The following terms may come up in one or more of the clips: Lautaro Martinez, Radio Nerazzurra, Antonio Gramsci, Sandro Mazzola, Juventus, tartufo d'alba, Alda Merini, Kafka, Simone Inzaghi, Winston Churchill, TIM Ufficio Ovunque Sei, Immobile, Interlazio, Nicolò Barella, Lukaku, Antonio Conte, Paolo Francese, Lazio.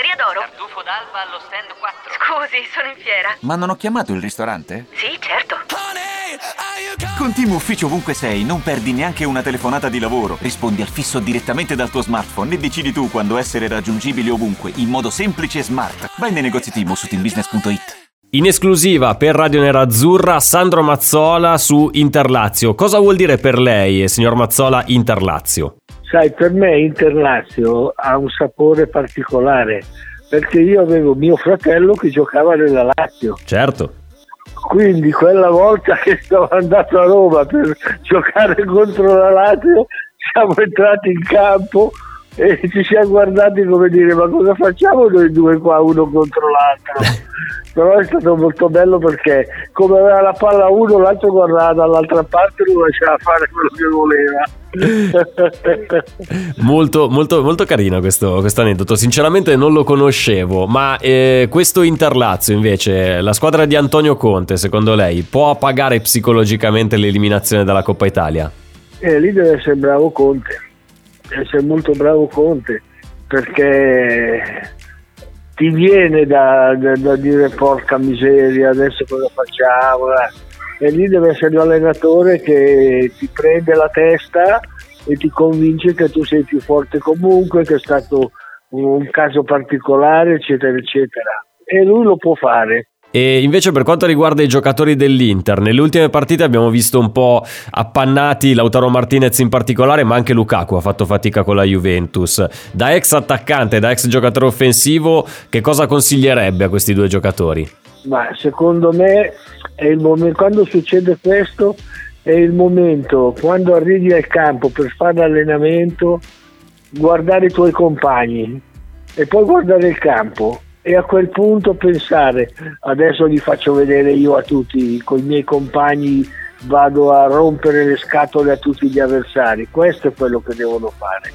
Pasticceria d'Oro. Tartufo d'alba allo stand 4. Scusi, sono in fiera. Ma non ho chiamato il ristorante? Sì, certo. Con TIM Ufficio Ovunque Sei non perdi neanche una telefonata di lavoro. Rispondi al fisso direttamente dal tuo smartphone e decidi tu quando essere raggiungibile ovunque, in modo semplice e smart. Vai nei negozi TIM o su teambusiness.it. In esclusiva per Radio Nerazzurra, Sandro Mazzola su Interlazio. Cosa vuol dire per lei, signor Mazzola, Interlazio? Sai, per me Interlazio ha un sapore particolare, perché io avevo mio fratello che giocava nella Lazio. Certo. Quindi quella volta che sono andato a Roma per giocare contro la Lazio, siamo entrati in campo e ci siamo guardati come dire: ma cosa facciamo noi due qua, uno contro l'altro? Però è stato molto bello, perché come aveva la palla uno, l'altro guardava dall'altra parte, lui faceva fare quello che voleva. Molto molto molto carino questo aneddoto, sinceramente non lo conoscevo. Ma questo Interlazio invece, la squadra di Antonio Conte, secondo lei può pagare psicologicamente l'eliminazione dalla Coppa Italia? Lì deve essere bravo Conte, deve essere molto bravo Conte, perché ti viene da dire: porca miseria, adesso cosa facciamo? E lì deve essere l'allenatore che ti prende la testa e ti convince che tu sei più forte comunque, che è stato un caso particolare, eccetera eccetera, e lui lo può fare. E invece per quanto riguarda i giocatori dell'Inter, nelle ultime partite abbiamo visto un po' appannati Lautaro Martinez in particolare, ma anche Lukaku ha fatto fatica con la Juventus. Da ex attaccante, da ex giocatore offensivo, che cosa consiglierebbe a questi due giocatori? Ma secondo me è il momento, quando succede questo, è il momento, quando arrivi al campo per fare l'allenamento, guardare i tuoi compagni e poi guardare il campo. E a quel punto pensare: adesso li faccio vedere io a tutti, con i miei compagni vado a rompere le scatole a tutti gli avversari. Questo è quello che devono fare.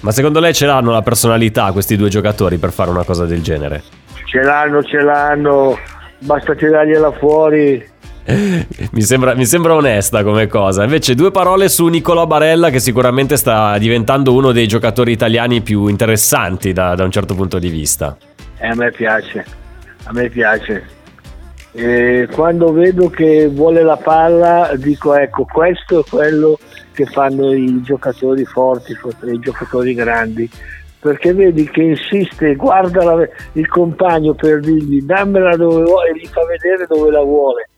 Ma secondo lei ce l'hanno la personalità questi due giocatori per fare una cosa del genere? Ce l'hanno, basta tirargliela fuori. Mi sembra onesta come cosa. Invece due parole su Nicolò Barella, che sicuramente sta diventando uno dei giocatori italiani più interessanti da un certo punto di vista. A me piace. E quando vedo che vuole la palla dico: ecco, questo è quello che fanno i giocatori forti, i giocatori grandi, perché vedi che insiste, guarda il compagno per dirgli: dammela dove vuole, e gli fa vedere dove la vuole.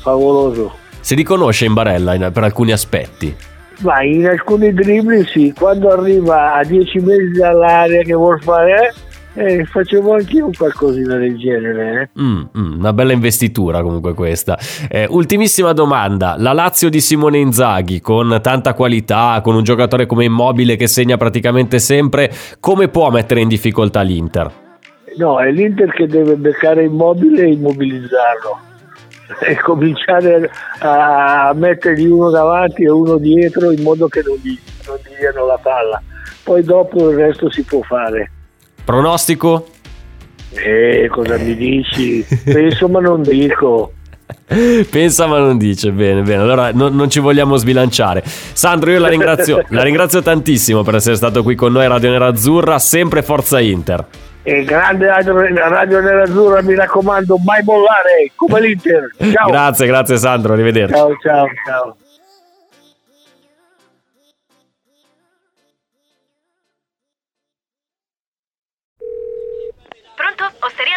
Favoloso. Si riconosce in Barella per alcuni aspetti? Ma in alcuni dribbling sì, quando arriva a 10 metri dall'area che vuol fare... facevo anch'io qualcosina del genere. Una bella investitura comunque questa. Ultimissima domanda: la Lazio di Simone Inzaghi, con tanta qualità, con un giocatore come Immobile che segna praticamente sempre, come può mettere in difficoltà l'Inter? No, è l'Inter che deve beccare Immobile e immobilizzarlo e cominciare a mettergli uno davanti e uno dietro, in modo che non gli diano la palla. Poi dopo il resto si può fare. Pronostico? Cosa mi dici? Penso ma non dico. Pensa ma non dice. Bene, allora non ci vogliamo sbilanciare. Sandro, io la ringrazio tantissimo per essere stato qui con noi. Radio Nerazzurra, sempre forza Inter. E grande Radio Nerazzurra, mi raccomando, mai mollare come l'Inter. Ciao. Grazie Sandro, arrivederci. Ciao. Osteria